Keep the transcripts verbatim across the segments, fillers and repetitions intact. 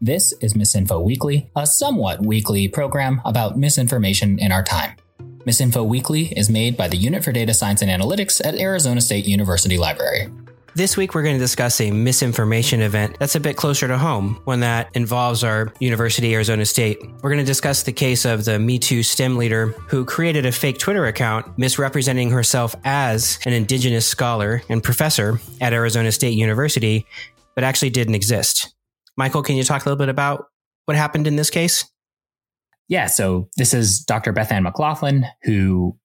This is Misinfo Weekly, a somewhat weekly program about misinformation in our time. Misinfo Weekly is made by the Unit for Data Science and Analytics at Arizona State University Library. This week, we're going to discuss a misinformation event that's a bit closer to home, one that involves our university, Arizona State. We're going to discuss the case of the Me Too STEM leader who created a fake Twitter account misrepresenting herself as an indigenous scholar and professor at Arizona State University, but actually didn't exist. Michael, can you talk a little bit about what happened in this case? Yeah, so this is Doctor Bethann McLaughlin, who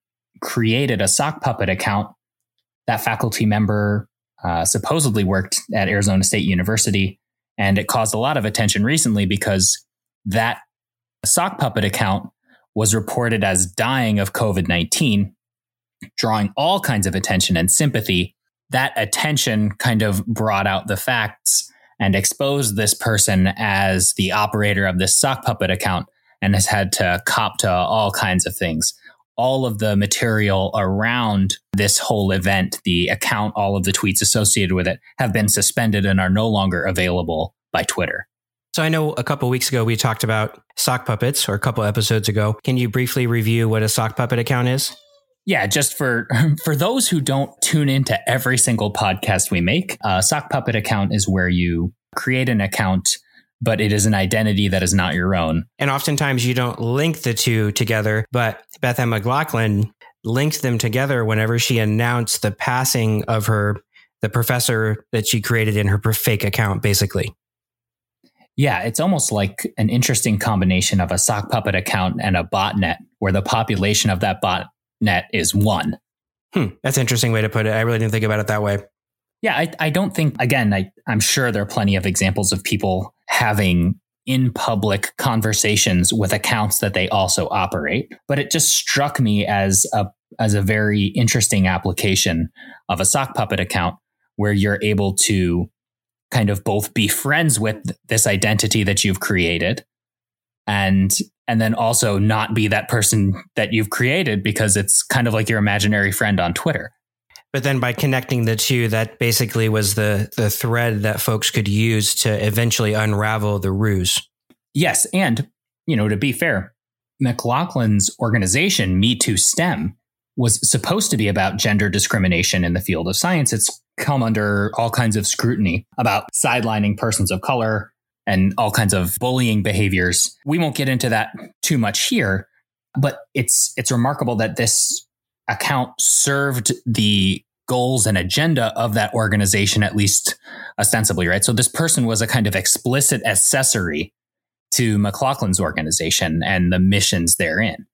created a sock puppet account. That faculty member Uh, supposedly worked at Arizona State University, and it caused a lot of attention recently because that sock puppet account was reported as dying of covid nineteen, drawing all kinds of attention and sympathy. That attention kind of brought out the facts and exposed this person as the operator of this sock puppet account and has had to cop to all kinds of things. All of the material around this whole event, the account, all of the tweets associated with it have been suspended and are no longer available by Twitter. So I know a couple of weeks ago, we talked about sock puppets, or a couple episodes ago. Can you briefly review what a sock puppet account is? Yeah, just for, for those who don't tune into every single podcast we make, a sock puppet account is where you create an account, but it is an identity that is not your own. And oftentimes you don't link the two together, but Bethann McLaughlin linked them together whenever she announced the passing of her, the professor that she created in her fake account, basically. Yeah, it's almost like an interesting combination of a sock puppet account and a botnet, where the population of that botnet is one. Hmm, that's an interesting way to put it. I really didn't think about it that way. Yeah, I, I don't think, again, I, I'm sure there are plenty of examples of people having in public conversations with accounts that they also operate. But it just struck me as a as a very interesting application of a sock puppet account, where you're able to kind of both be friends with this identity that you've created and and then also not be that person that you've created, because it's kind of like your imaginary friend on Twitter. But then by connecting the two, that basically was the the thread that folks could use to eventually unravel the ruse. Yes. And, you know, to be fair, McLaughlin's organization, Me Too STEM, was supposed to be about gender discrimination in the field of science. It's come under all kinds of scrutiny about sidelining persons of color and all kinds of bullying behaviors. We won't get into that too much here, but it's it's remarkable that this account served the goals and agenda of that organization, at least ostensibly, right? So this person was a kind of explicit accessory to McLaughlin's organization and the missions therein.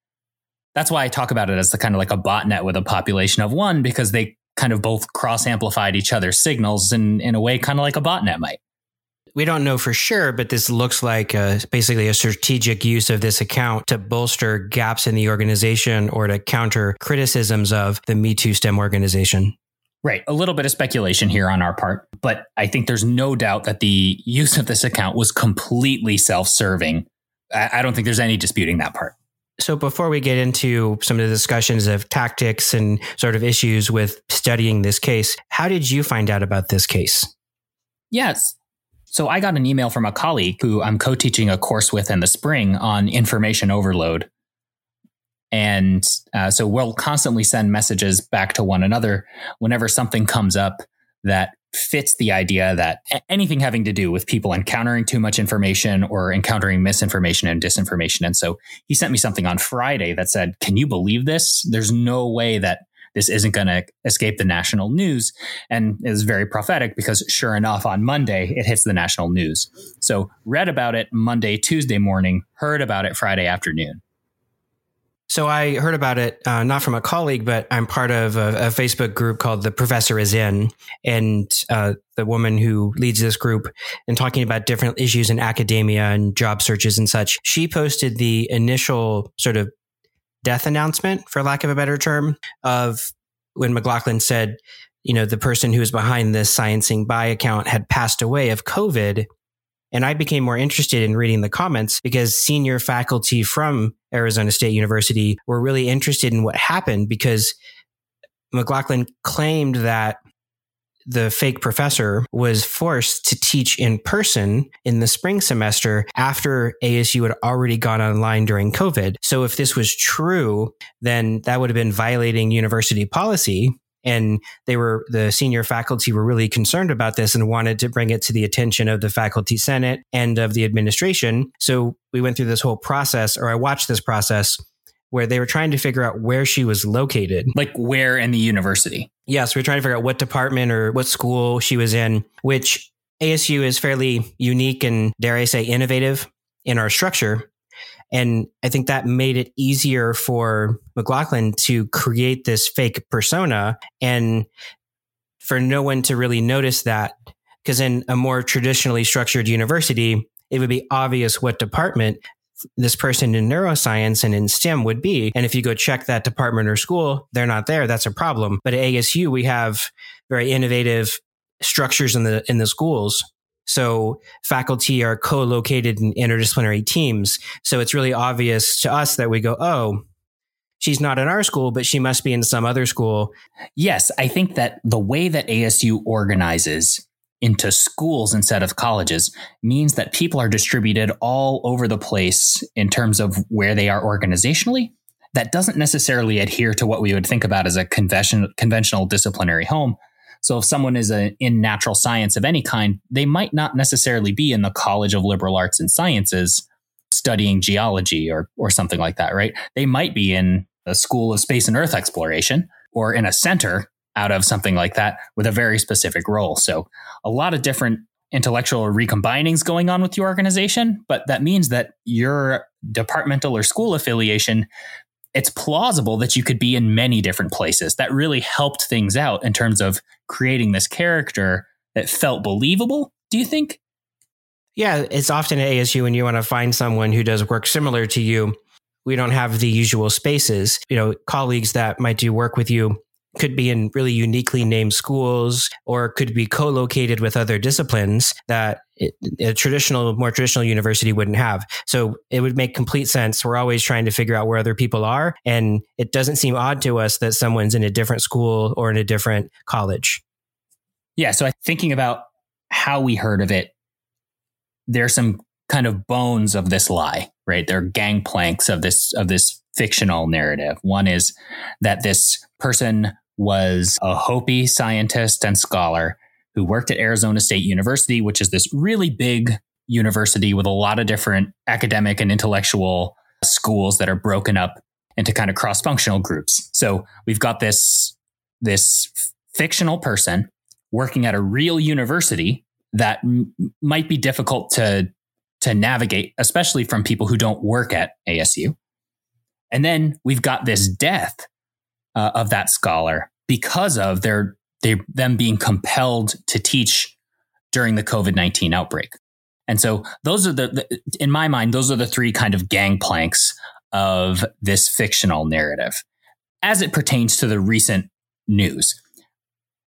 That's why I talk about it as the kind of like a botnet with a population of one, because they kind of both cross-amplified each other's signals in, in a way kind of like a botnet might. We don't know for sure, but this looks like a, basically a strategic use of this account to bolster gaps in the organization or to counter criticisms of the Me Too STEM organization. Right. A little bit of speculation here on our part, but I think there's no doubt that the use of this account was completely self-serving. I, I don't think there's any disputing that part. So before we get into some of the discussions of tactics and sort of issues with studying this case, how did you find out about this case? Yes. So I got an email from a colleague who I'm co-teaching a course with in the spring on information overload. And uh, so we'll constantly send messages back to one another whenever something comes up that fits the idea that anything having to do with people encountering too much information or encountering misinformation and disinformation. And so he sent me something on Friday that said, "Can you believe this? There's no way that this isn't going to escape the national news." And it was very prophetic, because sure enough, on Monday, it hits the national news. So read about it Monday, Tuesday morning, heard about it Friday afternoon. So I heard about it, uh, not from a colleague, but I'm part of a, a Facebook group called The Professor Is In. And uh, the woman who leads this group and talking about different issues in academia and job searches and such, she posted the initial sort of death announcement, for lack of a better term, of when McLaughlin said, you know, the person who was behind this Sciencing Bi account had passed away of COVID. And I became more interested in reading the comments, because senior faculty from Arizona State University were really interested in what happened, because McLaughlin claimed that the fake professor was forced to teach in person in the spring semester after A S U had already gone online during COVID. So if this was true, then that would have been violating university policy. And they were, the senior faculty were really concerned about this and wanted to bring it to the attention of the faculty senate and of the administration. So we went through this whole process, or I watched this process, where they were trying to figure out where she was located. Like where in the university? Yes, yeah, so we were trying to figure out what department or what school she was in, which A S U is fairly unique and, dare I say, innovative in our structure. And I think that made it easier for McLaughlin to create this fake persona and for no one to really notice that, because in a more traditionally structured university, it would be obvious what department this person in neuroscience and in STEM would be. And if you go check that department or school, they're not there. That's a problem. But at A S U, we have very innovative structures in the, in the schools. So faculty are co-located in interdisciplinary teams. So it's really obvious to us that we go, oh, she's not in our school, but she must be in some other school. Yes. I think that the way that A S U organizes into schools instead of colleges means that people are distributed all over the place in terms of where they are organizationally. That doesn't necessarily adhere to what we would think about as a convention, conventional disciplinary home. So if someone is a, in natural science of any kind, they might not necessarily be in the College of Liberal Arts and Sciences studying geology or or something like that, right? They might be in a School of Space and Earth Exploration or in a center out of something like that with a very specific role. So a lot of different intellectual recombinings going on with your organization, but that means that your departmental or school affiliation, it's plausible that you could be in many different places. That really helped things out in terms of creating this character that felt believable, do you think? Yeah, it's often at A S U when you want to find someone who does work similar to you. We don't have the usual spaces. You know, colleagues that might do work with you could be in really uniquely named schools or could be co-located with other disciplines that a traditional, more traditional university wouldn't have. So it would make complete sense. We're always trying to figure out where other people are. And it doesn't seem odd to us that someone's in a different school or in a different college. Yeah. So I thinking about how we heard of it, there's some kind of bones of this lie, right? There are gangplanks of this, of this fictional narrative. One is that this person was a Hopi scientist and scholar who worked at Arizona State University, which is this really big university with a lot of different academic and intellectual schools that are broken up into kind of cross-functional groups. So we've got this, this fictional person working at a real university that m- might be difficult to, to navigate, especially from people who don't work at A S U. And then we've got this death Uh, of that scholar because of their, their them being compelled to teach during the COVID nineteen outbreak. And so those are the, the, in my mind, those are the three kind of gangplanks of this fictional narrative. As it pertains to the recent news,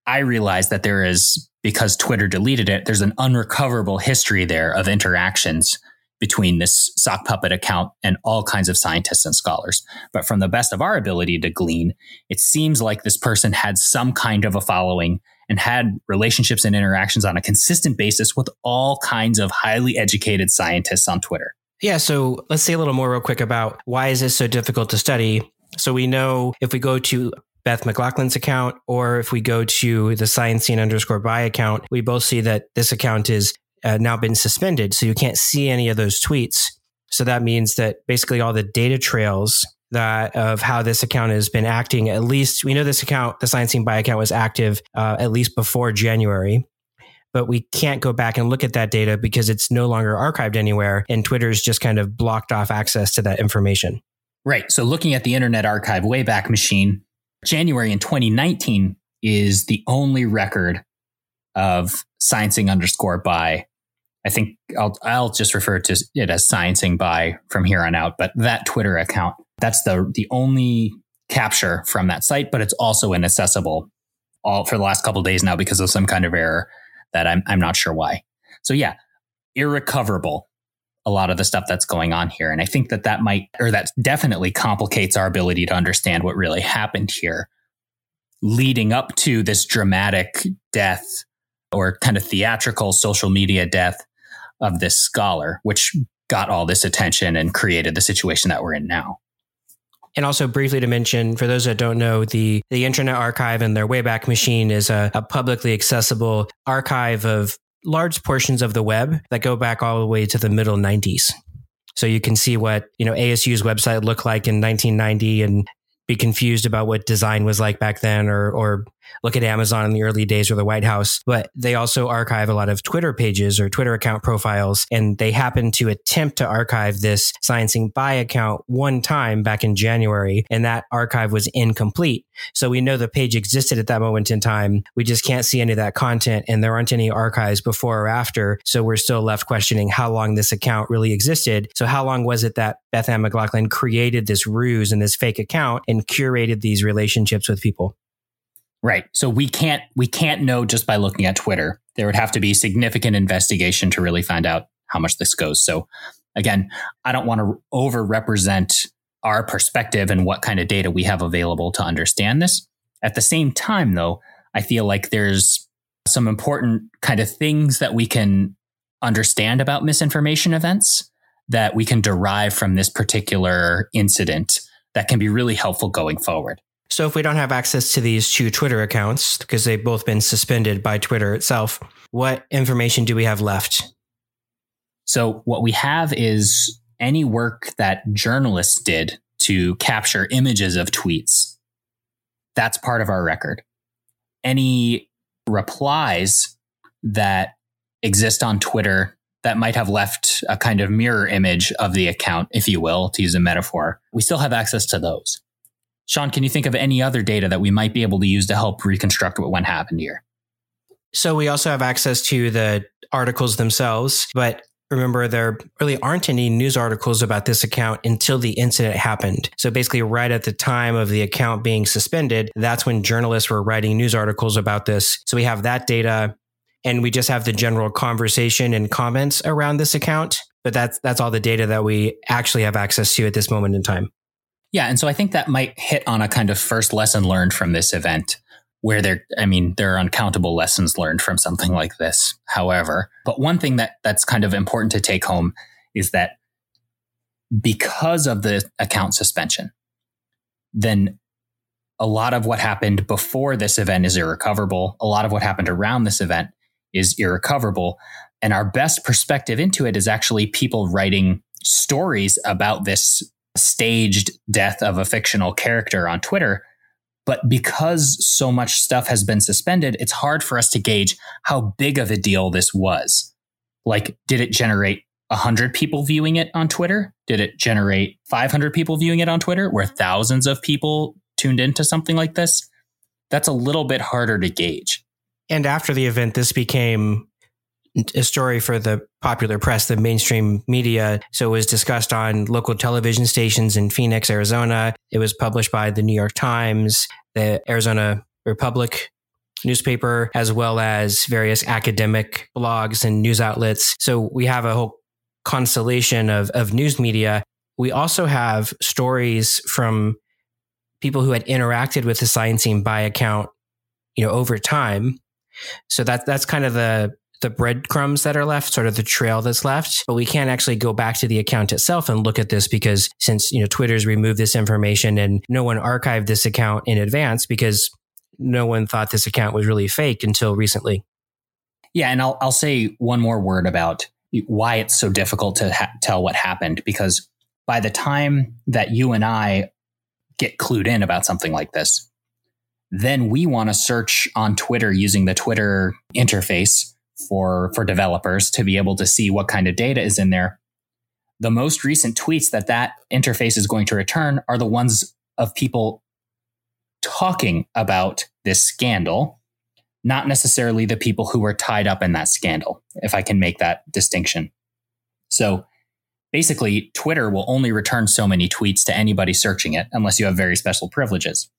I realize that there is, because Twitter deleted it, there's an unrecoverable history there of interactions between this sock puppet account and all kinds of scientists and scholars. But from the best of our ability to glean, it seems like this person had some kind of a following and had relationships and interactions on a consistent basis with all kinds of highly educated scientists on Twitter. Yeah, so let's say a little more real quick about why is this so difficult to study? So we know if we go to Bethann McLaughlin's account or if we go to the Sciencing underscore Bi account, we both see that this account is Uh, now been suspended. So you can't see any of those tweets. So that means that basically all the data trails that of how this account has been acting, at least we know this account, the Sciencing Bi account was active uh, at least before January, but we can't go back and look at that data because it's no longer archived anywhere. And Twitter's just kind of blocked off access to that information. Right. So looking at the Internet Archive Wayback Machine, January in twenty nineteen is the only record of Sciencing underscore Bi. I think I'll I'll just refer to it as Sciencing Bi from here on out. But that Twitter account, that's the the only capture from that site, but it's also inaccessible all for the last couple of days now because of some kind of error that I'm I'm not sure why. So yeah, irrecoverable, a lot of the stuff that's going on here. And I think that that might, or that definitely complicates our ability to understand what really happened here. leading up to this dramatic death or kind of theatrical social media death of this scholar, which got all this attention and created the situation that we're in now. And also briefly to mention, for those that don't know, the, the Internet Archive and their Wayback Machine is a, a publicly accessible archive of large portions of the web that go back all the way to the middle nineties. So you can see what, you know, A S U's website looked like in nineteen ninety and be confused about what design was like back then, or or look at Amazon in the early days or the White House. But they also archive a lot of Twitter pages or Twitter account profiles. And they happen to attempt to archive this Sciencing Bi account one time back in January. And that archive was incomplete. So we know the page existed at that moment in time. We just can't see any of that content. And there aren't any archives before or after. So we're still left questioning how long this account really existed. So how long was it that Bethann McLaughlin created this ruse and this fake account and curated these relationships with people? Right. So we can't we can't know just by looking at Twitter. There would have to be significant investigation to really find out how much this goes. So again, I don't want to overrepresent our perspective and what kind of data we have available to understand this. At the same time, though, I feel like there's some important kind of things that we can understand about misinformation events that we can derive from this particular incident that can be really helpful going forward. So if we don't have access to these two Twitter accounts, because they've both been suspended by Twitter itself, what information do we have left? So what we have is any work that journalists did to capture images of tweets. That's part of our record. Any replies that exist on Twitter that might have left a kind of mirror image of the account, if you will, to use a metaphor, we still have access to those. Sean, can you think of any other data that we might be able to use to help reconstruct what happened here? So we also have access to the articles themselves, but remember, there really aren't any news articles about this account until the incident happened. So basically right at the time of the account being suspended, that's when journalists were writing news articles about this. So we have that data, and we just have the general conversation and comments around this account, but that's that's all the data that we actually have access to at this moment in time. Yeah. And so I think that might hit on a kind of first lesson learned from this event where there, I mean, there are uncountable lessons learned from something like this, however. But one thing that that's kind of important to take home is that because of the account suspension, then a lot of what happened before this event is irrecoverable. A lot of what happened around this event is irrecoverable. And our best perspective into it is actually people writing stories about this staged death of a fictional character on Twitter. But because so much stuff has been suspended, it's hard for us to gauge how big of a deal this was. Like, did it generate one hundred people viewing it on Twitter? Did it generate five hundred people viewing it on Twitter? Were thousands of people tuned into something like this? That's a little bit harder to gauge. And after the event, this became a story for the popular press, the mainstream media. So it was discussed on local television stations in Phoenix, Arizona. It was published by the New York Times, the Arizona Republic newspaper, as well as various academic blogs and news outlets. So we have a whole constellation of, of news media. We also have stories from people who had interacted with the Sciencing Bi account, you know, over time. So that, that's kind of the the breadcrumbs that are left, sort of the trail that's left, but we can't actually go back to the account itself and look at this because since, you know, Twitter's removed this information and no one archived this account in advance because no one thought this account was really fake until recently. Yeah. And I'll, I'll say one more word about why it's so difficult to ha- tell what happened, because by the time that you and I get clued in about something like this, then we want to search on Twitter using the Twitter interface for for developers to be able to see what kind of data is in there. The most recent tweets that that interface is going to return are the ones of people talking about this scandal, not necessarily the people who were tied up in that scandal, if I can make that distinction. So basically, Twitter will only return so many tweets to anybody searching it, unless you have very special privileges.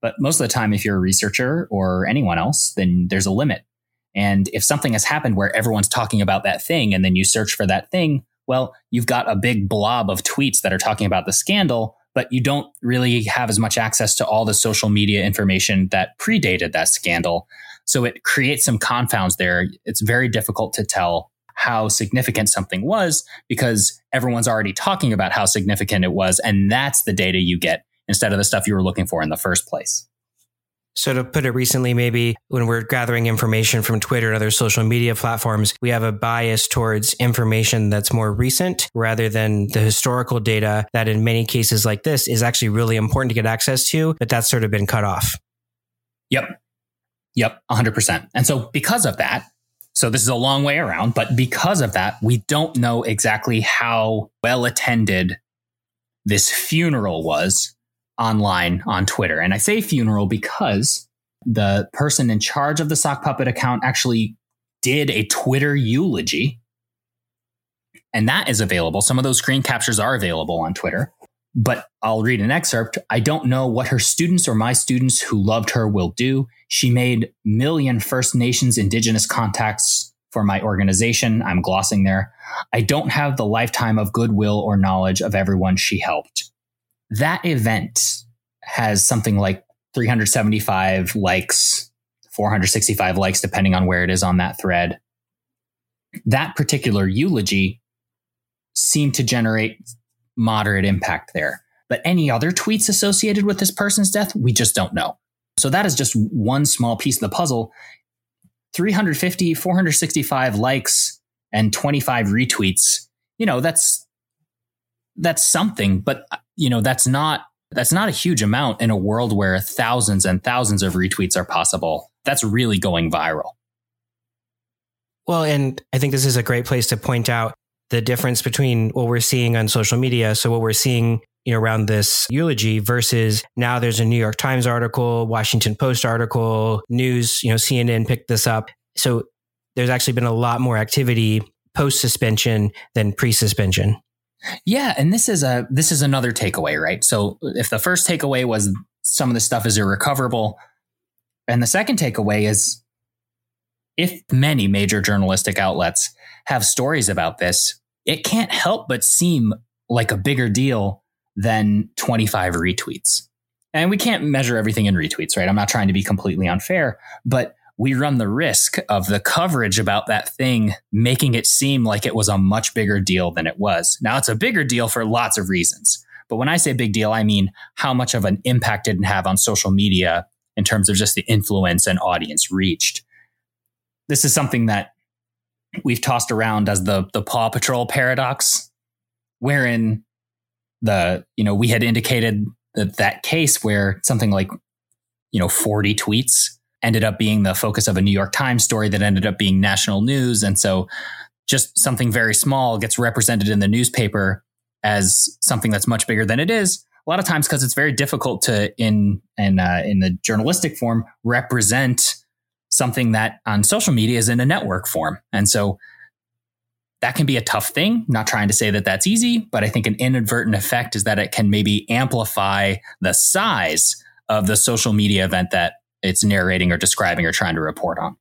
But most of the time, if you're a researcher or anyone else, then there's a limit. And if something has happened where everyone's talking about that thing and then you search for that thing, well, you've got a big blob of tweets that are talking about the scandal, but you don't really have as much access to all the social media information that predated that scandal. So it creates some confounds there. It's very difficult to tell how significant something was because everyone's already talking about how significant it was. And that's the data you get instead of the stuff you were looking for in the first place. So to put it recently, maybe when we're gathering information from Twitter and other social media platforms, we have a bias towards information that's more recent rather than the historical data that in many cases like this is actually really important to get access to, but that's sort of been cut off. Yep. Yep. one hundred percent. And so because of that, so this is a long way around, but because of that, we don't know exactly how well attended this funeral was online on Twitter. And I say funeral because the person in charge of the sock puppet account actually did a Twitter eulogy. And that is available. Some of those screen captures are available on Twitter. But I'll read an excerpt. "I don't know what her students or my students who loved her will do. She made million First Nations Indigenous contacts for my organization." I'm glossing there. "I don't have the lifetime of goodwill or knowledge of everyone she helped." That event has something like three hundred seventy-five likes, four hundred sixty-five likes, depending on where it is on that thread. That particular eulogy seemed to generate moderate impact there. But any other tweets associated with this person's death, we just don't know. So that is just one small piece of the puzzle. three hundred fifty, four hundred sixty-five likes and twenty-five retweets. You know, that's that's something, but you know, that's not that's not a huge amount in a world where thousands and thousands of retweets are possible. That's really going viral. Well, and I think this is a great place to point out the difference between what we're seeing on social media. So what we're seeing, you know, around this eulogy versus now there's a New York Times article, Washington Post article, news, you know, C N N picked this up. So there's actually been a lot more activity post-suspension than pre-suspension. Yeah. And this is a, this is another takeaway, right? So if the first takeaway was some of this stuff is irrecoverable. And the second takeaway is if many major journalistic outlets have stories about this, it can't help but seem like a bigger deal than twenty-five retweets. And we can't measure everything in retweets, right? I'm not trying to be completely unfair, but we run the risk of the coverage about that thing making it seem like it was a much bigger deal than it was. Now, it's a bigger deal for lots of reasons. But when I say big deal, I mean how much of an impact it can have on social media in terms of just the influence and audience reached. This is something that we've tossed around as the the Paw Patrol paradox, wherein the, you know, we had indicated that that case where something like, you know, forty tweets ended up being the focus of a New York Times story that ended up being national news. And so just something very small gets represented in the newspaper as something that's much bigger than it is. A lot of times because it's very difficult to in, in, uh, in the journalistic form represent something that on social media is in a network form. And so that can be a tough thing. Not trying to say that that's easy, but I think an inadvertent effect is that it can maybe amplify the size of the social media event that it's narrating or describing or trying to report on.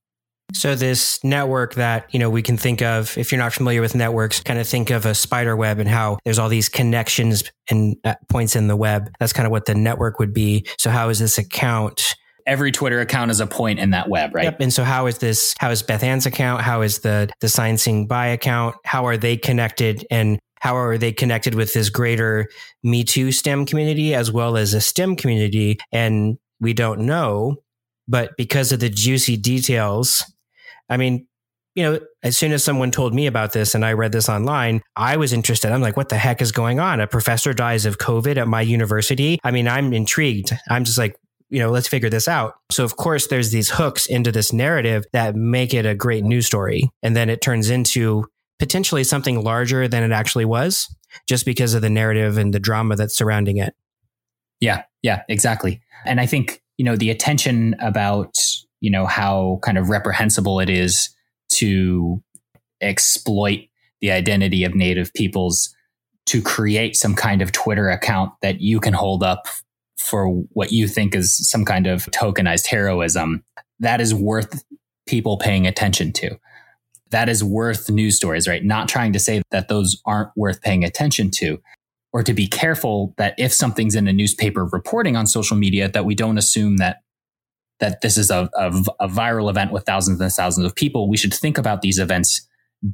So this network that, you know, we can think of, if you're not familiar with networks, kind of think of a spider web and how there's all these connections and points in the web. That's kind of what the network would be. So how is this account? Every Twitter account is a point in that web, right? Yep. And so how is this, how is Bethann's account? How is the, the Sciencing Bi account? How are they connected? And how are they connected with this greater Me Too STEM community as well as a STEM community? And we don't know, but because of the juicy details, I mean, you know, as soon as someone told me about this and I read this online, I was interested. I'm like, what the heck is going on? A professor dies of COVID at my university. I mean, I'm intrigued. I'm just like, you know, let's figure this out. So of course, there's these hooks into this narrative that make it a great news story. And then it turns into potentially something larger than it actually was just because of the narrative and the drama that's surrounding it. Yeah, yeah, exactly. And I think, you know, the attention about, you know, how kind of reprehensible it is to exploit the identity of Native peoples to create some kind of Twitter account that you can hold up for what you think is some kind of tokenized heroism, that is worth people paying attention to. That is worth news stories, right? Not trying to say that those aren't worth paying attention to, or to be careful that if something's in a newspaper reporting on social media, that we don't assume that that this is a, a, a viral event with thousands and thousands of people. We should think about these events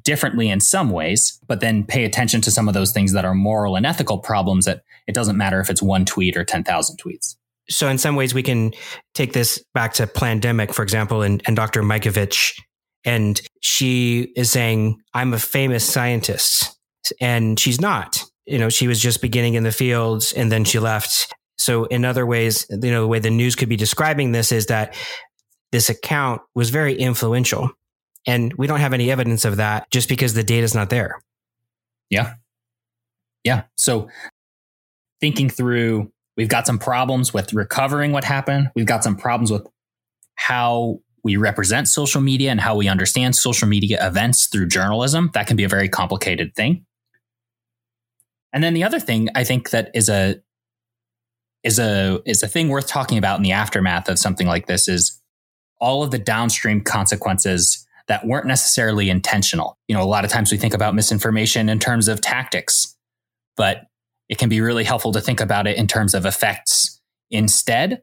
differently in some ways, but then pay attention to some of those things that are moral and ethical problems that it doesn't matter if it's one tweet or ten thousand tweets. So in some ways, we can take this back to Plandemic, for example, and, and Doctor Mikovic. And she is saying, I'm a famous scientist. And she's not. You know, she was just beginning in the fields and then she left. So in other ways, you know, the way the news could be describing this is that this account was very influential and we don't have any evidence of that just because the data is not there. Yeah. Yeah. So thinking through, we've got some problems with recovering what happened. We've got some problems with how we represent social media and how we understand social media events through journalism. That can be a very complicated thing. And then the other thing I think that is a is a is a thing worth talking about in the aftermath of something like this is all of the downstream consequences that weren't necessarily intentional. You know, a lot of times we think about misinformation in terms of tactics, but it can be really helpful to think about it in terms of effects instead.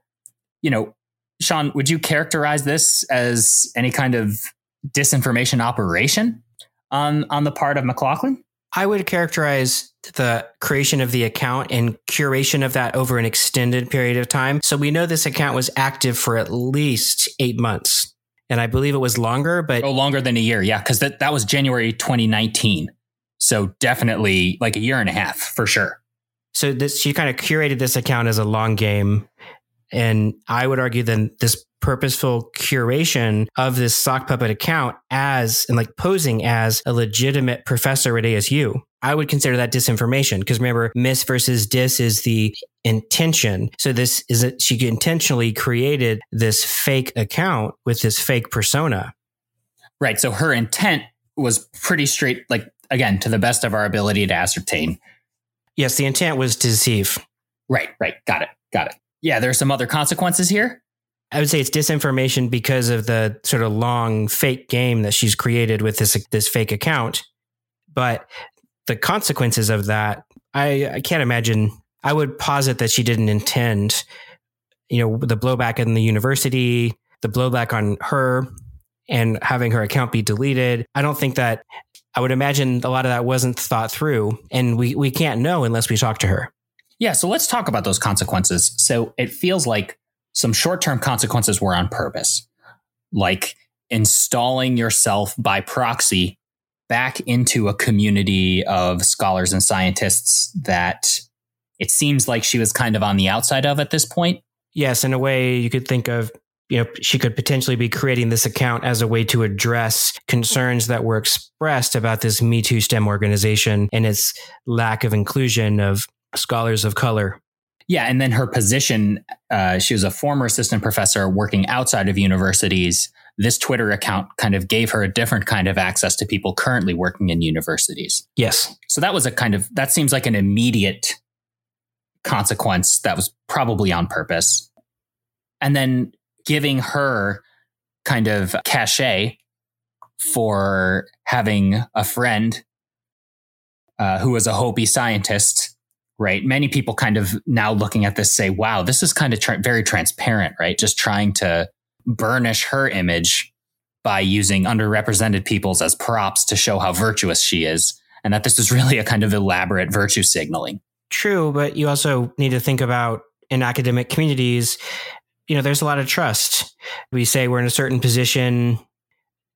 You know, Sean, would you characterize this as any kind of disinformation operation on on the part of McLaughlin? I would characterize the creation of the account and curation of that over an extended period of time. So we know this account was active for at least eight months. And I believe it was longer, but... Oh, longer than a year. Yeah, because that, that was January twenty nineteen. So definitely like a year and a half for sure. So this, she kind of curated this account as a long game. And I would argue then this purposeful curation of this sock puppet account as and like posing as a legitimate professor at A S U, I would consider that disinformation because remember, miss versus dis is the intention. So this is a, she intentionally created this fake account with this fake persona. Right. So her intent was pretty straight, like, again, to the best of our ability to ascertain. Yes, the intent was to deceive. Right, right. Got it. Got it. Yeah, there's some other consequences here. I would say it's disinformation because of the sort of long fake game that she's created with this this fake account. But the consequences of that, I, I can't imagine. I would posit that she didn't intend, you know, the blowback in the university, the blowback on her and having her account be deleted. I don't think that, I would imagine a lot of that wasn't thought through and we, we can't know unless we talk to her. Yeah. So let's talk about those consequences. So it feels like some short-term consequences were on purpose, like installing yourself by proxy back into a community of scholars and scientists that it seems like she was kind of on the outside of at this point. Yes. In a way you could think of, you know, she could potentially be creating this account as a way to address concerns that were expressed about this Me Too STEM organization and its lack of inclusion of scholars of color. Yeah. And then her position, uh, she was a former assistant professor working outside of universities. This Twitter account kind of gave her a different kind of access to people currently working in universities. Yes. So that was a kind of, that seems like an immediate consequence that was probably on purpose. And then giving her kind of cachet for having a friend uh, who was a Hopi scientist. Right. Many people kind of now looking at this say, wow, this is kind of tra- very transparent, right? Just trying to burnish her image by using underrepresented peoples as props to show how virtuous she is. And that this is really a kind of elaborate virtue signaling. True. But you also need to think about in academic communities, you know, there's a lot of trust. We say we're in a certain position,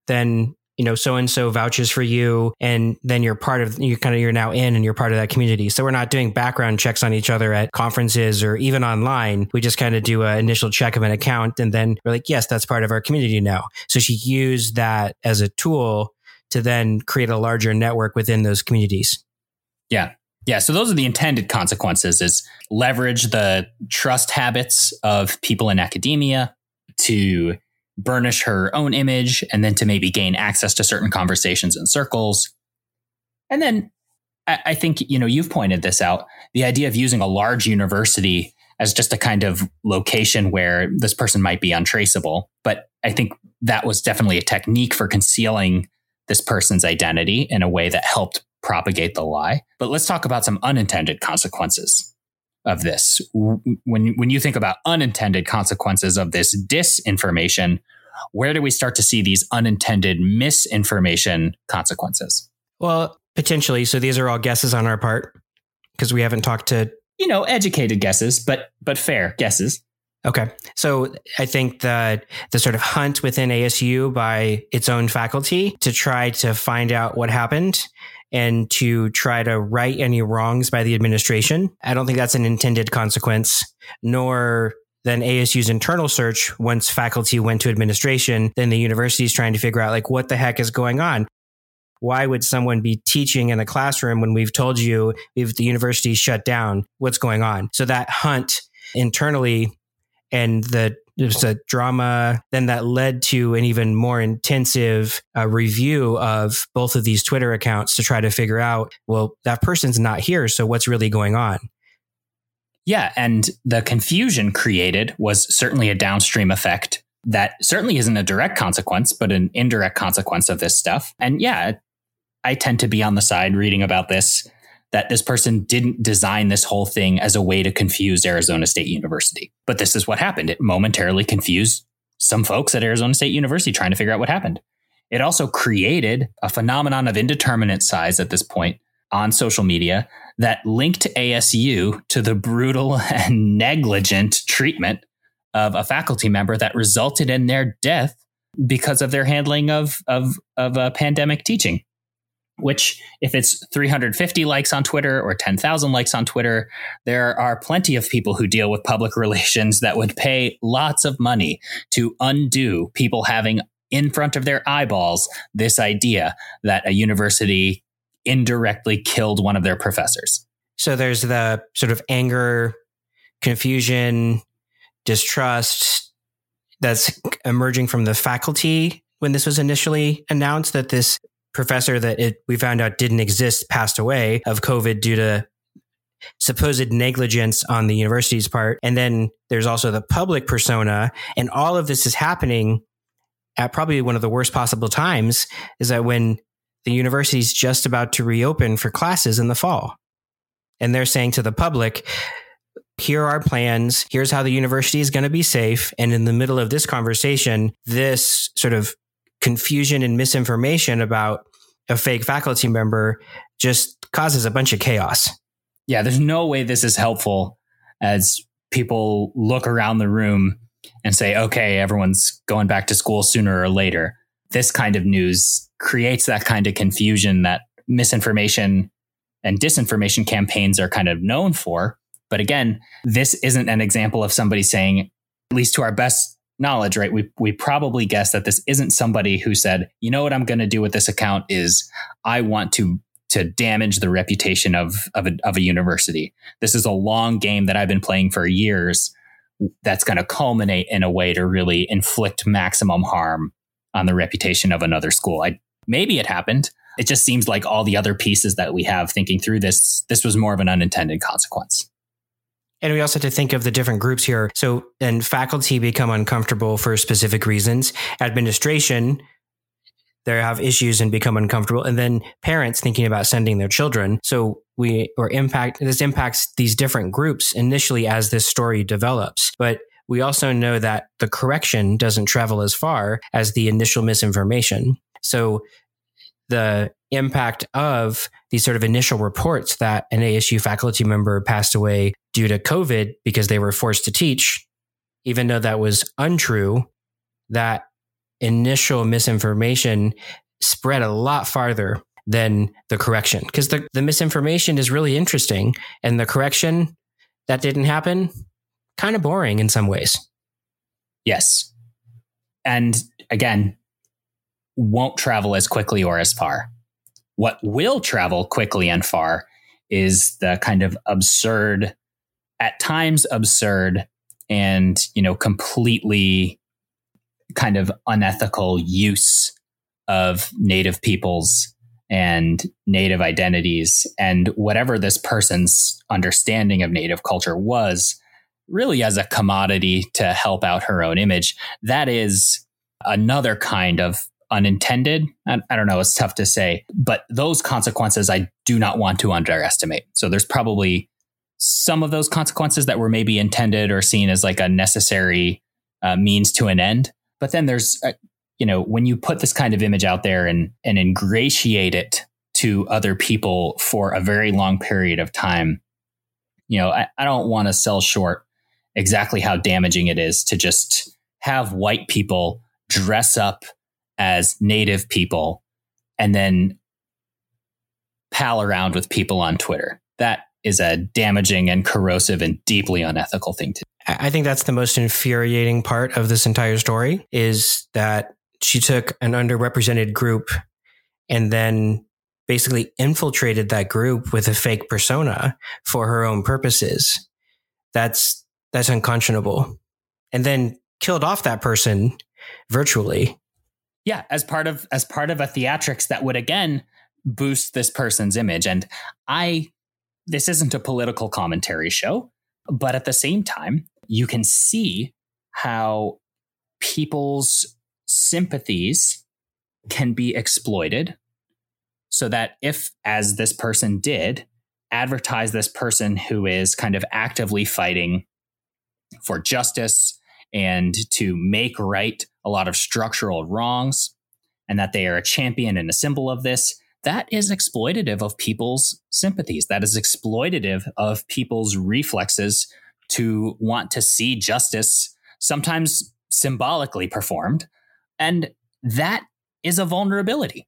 then, you know, so-and-so vouches for you, and then you're part of, you're kind of, you're now in and you're part of that community. So we're not doing background checks on each other at conferences or even online. We just kind of do an initial check of an account and then we're like, yes, that's part of our community now. So she used that as a tool to then create a larger network within those communities. Yeah. Yeah. So those are the intended consequences, is leverage the trust habits of people in academia to burnish her own image and then to maybe gain access to certain conversations and circles. And then I, I think, you know, you've pointed this out, the idea of using a large university as just a kind of location where this person might be untraceable. But I think that was definitely a technique for concealing this person's identity in a way that helped propagate the lie. But let's talk about some unintended consequences of this. When, when you think about unintended consequences of this disinformation, where do we start to see these unintended misinformation consequences? Well, potentially. So these are all guesses on our part because we haven't talked to, you know, educated guesses, but but fair guesses. Okay. So I think that the sort of hunt within A S U by its own faculty to try to find out what happened and to try to right any wrongs by the administration, I don't think that's an intended consequence, nor then A S U's internal search. Once faculty went to administration, then the university is trying to figure out, like, what the heck is going on? Why would someone be teaching in a classroom when we've told you if the university shut down, what's going on? So that hunt internally and the, the drama then that led to an even more intensive uh, review of both of these Twitter accounts to try to figure out, well, that person's not here. So what's really going on? Yeah. And the confusion created was certainly a downstream effect that certainly isn't a direct consequence, but an indirect consequence of this stuff. And yeah, I tend to be on the side reading about this, that this person didn't design this whole thing as a way to confuse Arizona State University. But this is what happened. It momentarily confused some folks at Arizona State University trying to figure out what happened. It also created a phenomenon of indeterminate size at this point on social media that linked A S U to the brutal and negligent treatment of a faculty member that resulted in their death because of their handling of of of a pandemic teaching, which if it's three hundred fifty likes on Twitter or ten thousand likes on Twitter, there are plenty of people who deal with public relations that would pay lots of money to undo people having in front of their eyeballs this idea that a university indirectly killed one of their professors. So there's the sort of anger, confusion, distrust that's emerging from the faculty when this was initially announced that this professor that it, we found out didn't exist passed away of COVID due to supposed negligence on the university's part. And then there's also the public persona, and all of this is happening at probably one of the worst possible times, is that when the university's just about to reopen for classes in the fall. And they're saying to the public, here are plans, here's how the university is going to be safe. And in the middle of this conversation, this sort of confusion and misinformation about a fake faculty member just causes a bunch of chaos. Yeah, there's no way this is helpful as people look around the room and say, okay, everyone's going back to school sooner or later. This kind of news creates that kind of confusion that misinformation and disinformation campaigns are kind of known for. But again, this isn't an example of somebody saying, at least to our best knowledge, right? We we probably guess that this isn't somebody who said, you know what I'm going to do with this account is I want to to damage the reputation of of a, of a university. This is a long game that I've been playing for years that's going to culminate in a way to really inflict maximum harm on the reputation of another school. I, maybe it happened. It just seems like all the other pieces that we have thinking through this, this was more of an unintended consequence. And we also have to think of the different groups here. So, and faculty become uncomfortable for specific reasons. Administration, they have issues and become uncomfortable. And then parents thinking about sending their children. So we, or impact, this impacts these different groups initially as this story develops. But we also know that the correction doesn't travel as far as the initial misinformation. So the impact of these sort of initial reports that an A S U faculty member passed away due to COVID because they were forced to teach, even though that was untrue, that initial misinformation spread a lot farther than the correction. Because the, the misinformation is really interesting, and the correction that didn't happen, kind of boring in some ways. Yes. And again, won't travel as quickly or as far. What will travel quickly and far is the kind of absurd, at times absurd, and, you know, completely kind of unethical use of Native peoples and Native identities, and whatever this person's understanding of Native culture was, really as a commodity to help out her own image. That is another kind of unintended. I, I don't know. It's tough to say, but those consequences I do not want to underestimate. So there's probably some of those consequences that were maybe intended or seen as like a necessary uh, means to an end. But then there's, uh, you know, when you put this kind of image out there and and ingratiate it to other people for a very long period of time, you know, I, I don't want to sell short exactly how damaging it is to just have white people dress up as Native people and then pal around with people on Twitter. That is a damaging and corrosive and deeply unethical thing to do. I think that's the most infuriating part of this entire story, is that she took an underrepresented group and then basically infiltrated that group with a fake persona for her own purposes. That's that's unconscionable. And then killed off that person virtually. Yeah, as part of as part of a theatrics that would again boost this person's image. And I this isn't a political commentary show, but at the same time, you can see how people's sympathies can be exploited so that if, as this person did, advertise this person who is kind of actively fighting for justice and to make right a lot of structural wrongs, and that they are a champion and a symbol of this, that is exploitative of people's sympathies. That is exploitative of people's reflexes to want to see justice, sometimes symbolically performed. And that is a vulnerability.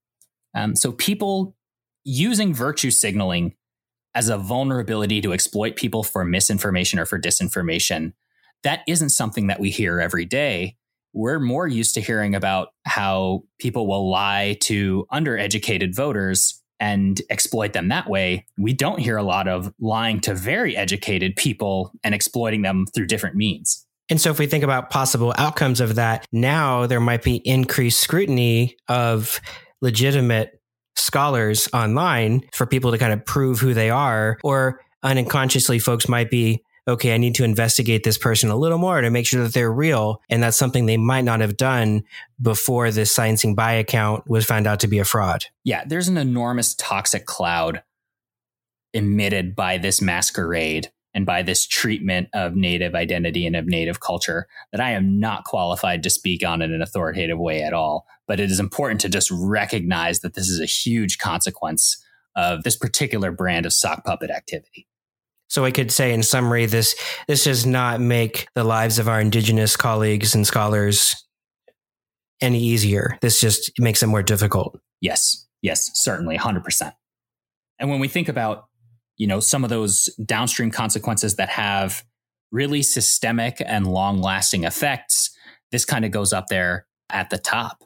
Um, so people using virtue signaling as a vulnerability to exploit people for misinformation or for disinformation, that isn't something that we hear every day. We're more used to hearing about how people will lie to undereducated voters and exploit them that way. We don't hear a lot of lying to very educated people and exploiting them through different means. And so if we think about possible outcomes of that, now there might be increased scrutiny of legitimate scholars online for people to kind of prove who they are, or unconsciously folks might be, okay, I need to investigate this person a little more to make sure that they're real. And that's something they might not have done before this Sciencing Bi account was found out to be a fraud. Yeah, there's an enormous toxic cloud emitted by this masquerade and by this treatment of Native identity and of Native culture that I am not qualified to speak on in an authoritative way at all. But it is important to just recognize that this is a huge consequence of this particular brand of sock puppet activity. So I could say in summary, this this does not make the lives of our Indigenous colleagues and scholars any easier. This just makes it more difficult. Yes, yes, certainly, one hundred percent. And when we think about, you know, some of those downstream consequences that have really systemic and long-lasting effects, this kind of goes up there at the top.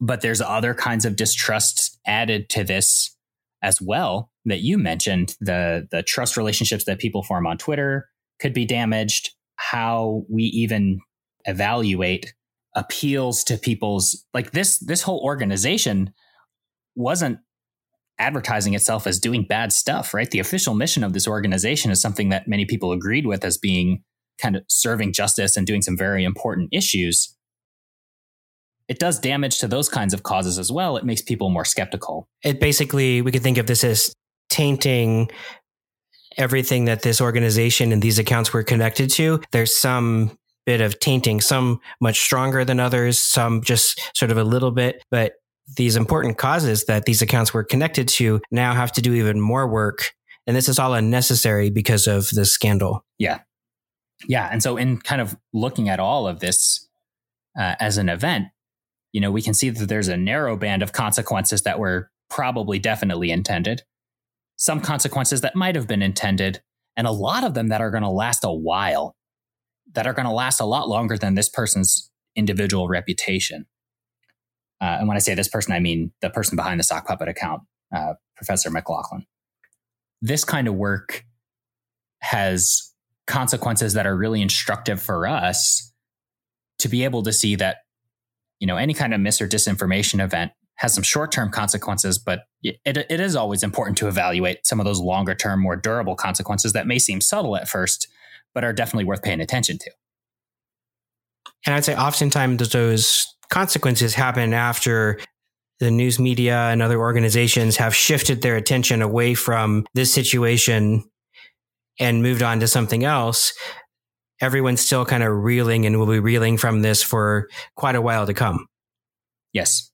But there's other kinds of distrust added to this as well that you mentioned. The the trust relationships that people form on Twitter could be damaged. How we even evaluate appeals to people's, like this, this whole organization wasn't advertising itself as doing bad stuff, right? The official mission of this organization is something that many people agreed with as being kind of serving justice and doing some very important issues. It does damage to those kinds of causes as well. It makes people more skeptical. It basically, we could think of this as tainting everything that this organization and these accounts were connected to. There's some bit of tainting, some much stronger than others, some just sort of a little bit. But these important causes that these accounts were connected to now have to do even more work. And this is all unnecessary because of this scandal. Yeah. Yeah. And so in kind of looking at all of this uh, as an event, you know, we can see that there's a narrow band of consequences that were probably definitely intended, some consequences that might have been intended, and a lot of them that are going to last a while, that are going to last a lot longer than this person's individual reputation. Uh, and when I say this person, I mean the person behind the sock puppet account, uh, Professor McLaughlin. This kind of work has consequences that are really instructive for us to be able to see that, you know, any kind of mis or disinformation event has some short-term consequences, but it, it is always important to evaluate some of those longer-term, more durable consequences that may seem subtle at first, but are definitely worth paying attention to. And I'd say oftentimes those consequences happen after the news media and other organizations have shifted their attention away from this situation and moved on to something else. Everyone's still kind of reeling and will be reeling from this for quite a while to come. Yes.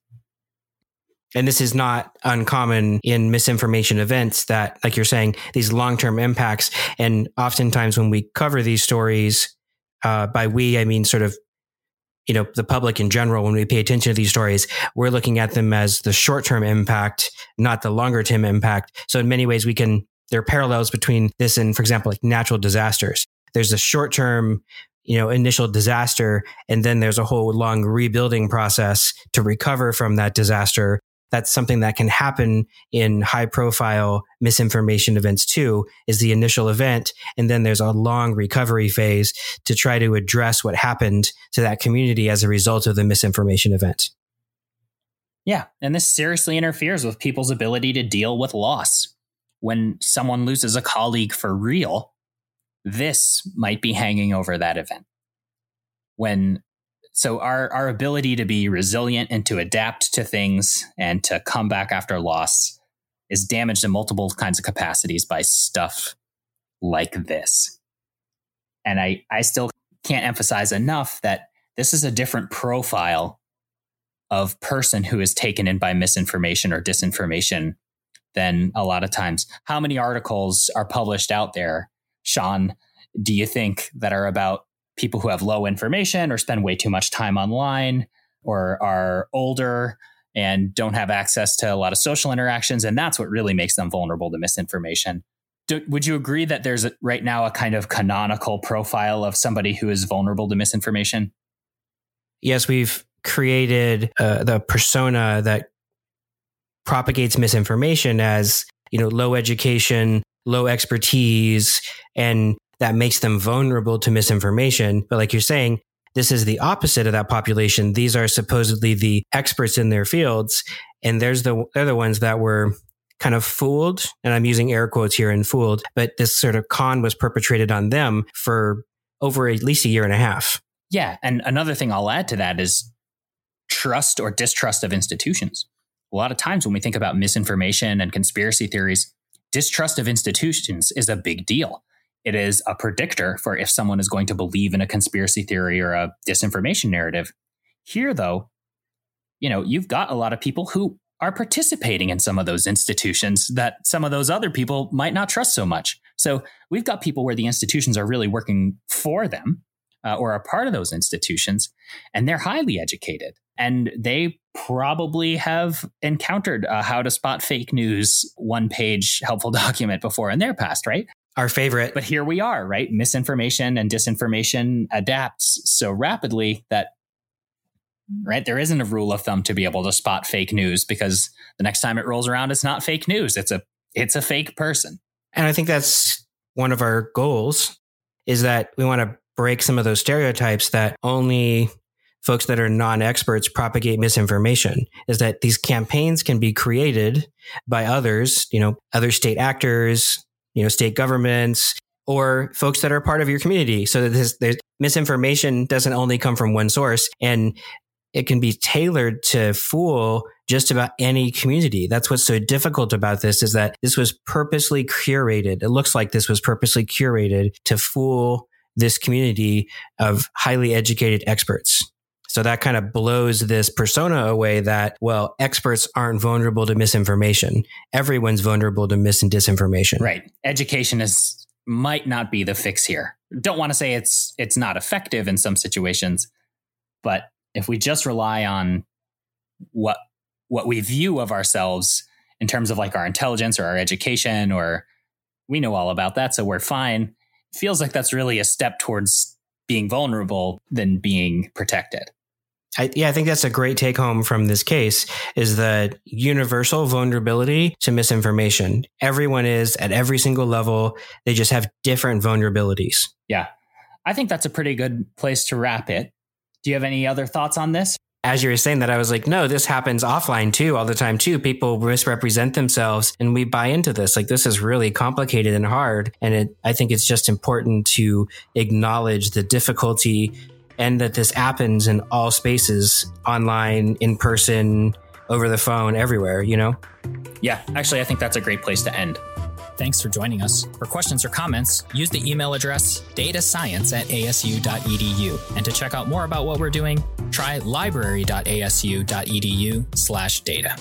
And this is not uncommon in misinformation events that, like you're saying, these long-term impacts. And oftentimes when we cover these stories, uh, by we, I mean sort of, you know, the public in general, when we pay attention to these stories, we're looking at them as the short-term impact, not the longer-term impact. So in many ways we can, there are parallels between this and, for example, like natural disasters. There's a short-term, you know, initial disaster, and then there's a whole long rebuilding process to recover from that disaster. That's something that can happen in high-profile misinformation events too, is the initial event. And then there's a long recovery phase to try to address what happened to that community as a result of the misinformation event. Yeah. And this seriously interferes with people's ability to deal with loss. When someone loses a colleague for real, this might be hanging over that event. When So our, our ability to be resilient and to adapt to things and to come back after loss is damaged in multiple kinds of capacities by stuff like this. And I, I still can't emphasize enough that this is a different profile of person who is taken in by misinformation or disinformation than a lot of times. How many articles are published out there, Sean, do you think that are about people who have low information or spend way too much time online or are older and don't have access to a lot of social interactions? And that's what really makes them vulnerable to misinformation. Do, would you agree that there's a, right now a kind of canonical profile of somebody who is vulnerable to misinformation? Yes, we've created uh, the persona that propagates misinformation as, you know, low education, low expertise, and that makes them vulnerable to misinformation. But like you're saying, this is the opposite of that population. These are supposedly the experts in their fields. And there's the, they're the ones that were kind of fooled. And I'm using air quotes here in fooled, but this sort of con was perpetrated on them for over at least a year and a half. Yeah. And another thing I'll add to that is trust or distrust of institutions. A lot of times when we think about misinformation and conspiracy theories, distrust of institutions is a big deal. It is a predictor for if someone is going to believe in a conspiracy theory or a disinformation narrative. Here, though, you know, you've got a lot of people who are participating in some of those institutions that some of those other people might not trust so much. So we've got people where the institutions are really working for them uh, or are part of those institutions, and they're highly educated. And they probably have encountered a how to spot fake news one-page helpful document before in their past, right? Our favorite. But here we are, right? Misinformation and disinformation adapts so rapidly that, right, there isn't a rule of thumb to be able to spot fake news, because the next time it rolls around, it's not fake news. It's a it's a fake person. And I think that's one of our goals, is that we want to break some of those stereotypes that only folks that are non-experts propagate misinformation, is that these campaigns can be created by others, you know, other state actors, you know, state governments, or folks that are part of your community. So that this, there's, misinformation doesn't only come from one source, and it can be tailored to fool just about any community. That's what's so difficult about this, is that this was purposely curated. It looks like this was purposely curated to fool this community of highly educated experts. So that kind of blows this persona away that, well, experts aren't vulnerable to misinformation. Everyone's vulnerable to mis and disinformation. Right. Education is might not be the fix here. Don't want to say it's it's not effective in some situations, but if we just rely on what what we view of ourselves in terms of like our intelligence or our education, or we know all about that, so we're fine, it feels like that's really a step towards being vulnerable than being protected. I, yeah, I think that's a great take home from this case, is the universal vulnerability to misinformation. Everyone is at every single level. They just have different vulnerabilities. Yeah, I think that's a pretty good place to wrap it. Do you have any other thoughts on this? As you were saying that, I was like, no, this happens offline too, all the time too. People misrepresent themselves and we buy into this. Like, this is really complicated and hard. And it, I think it's just important to acknowledge the difficulty and that this happens in all spaces, online, in person, over the phone, everywhere, you know? Yeah, actually, I think that's a great place to end. Thanks for joining us. For questions or comments, use the email address datascience at a s u dot e d u. And to check out more about what we're doing, try library dot a s u dot e d u slash data.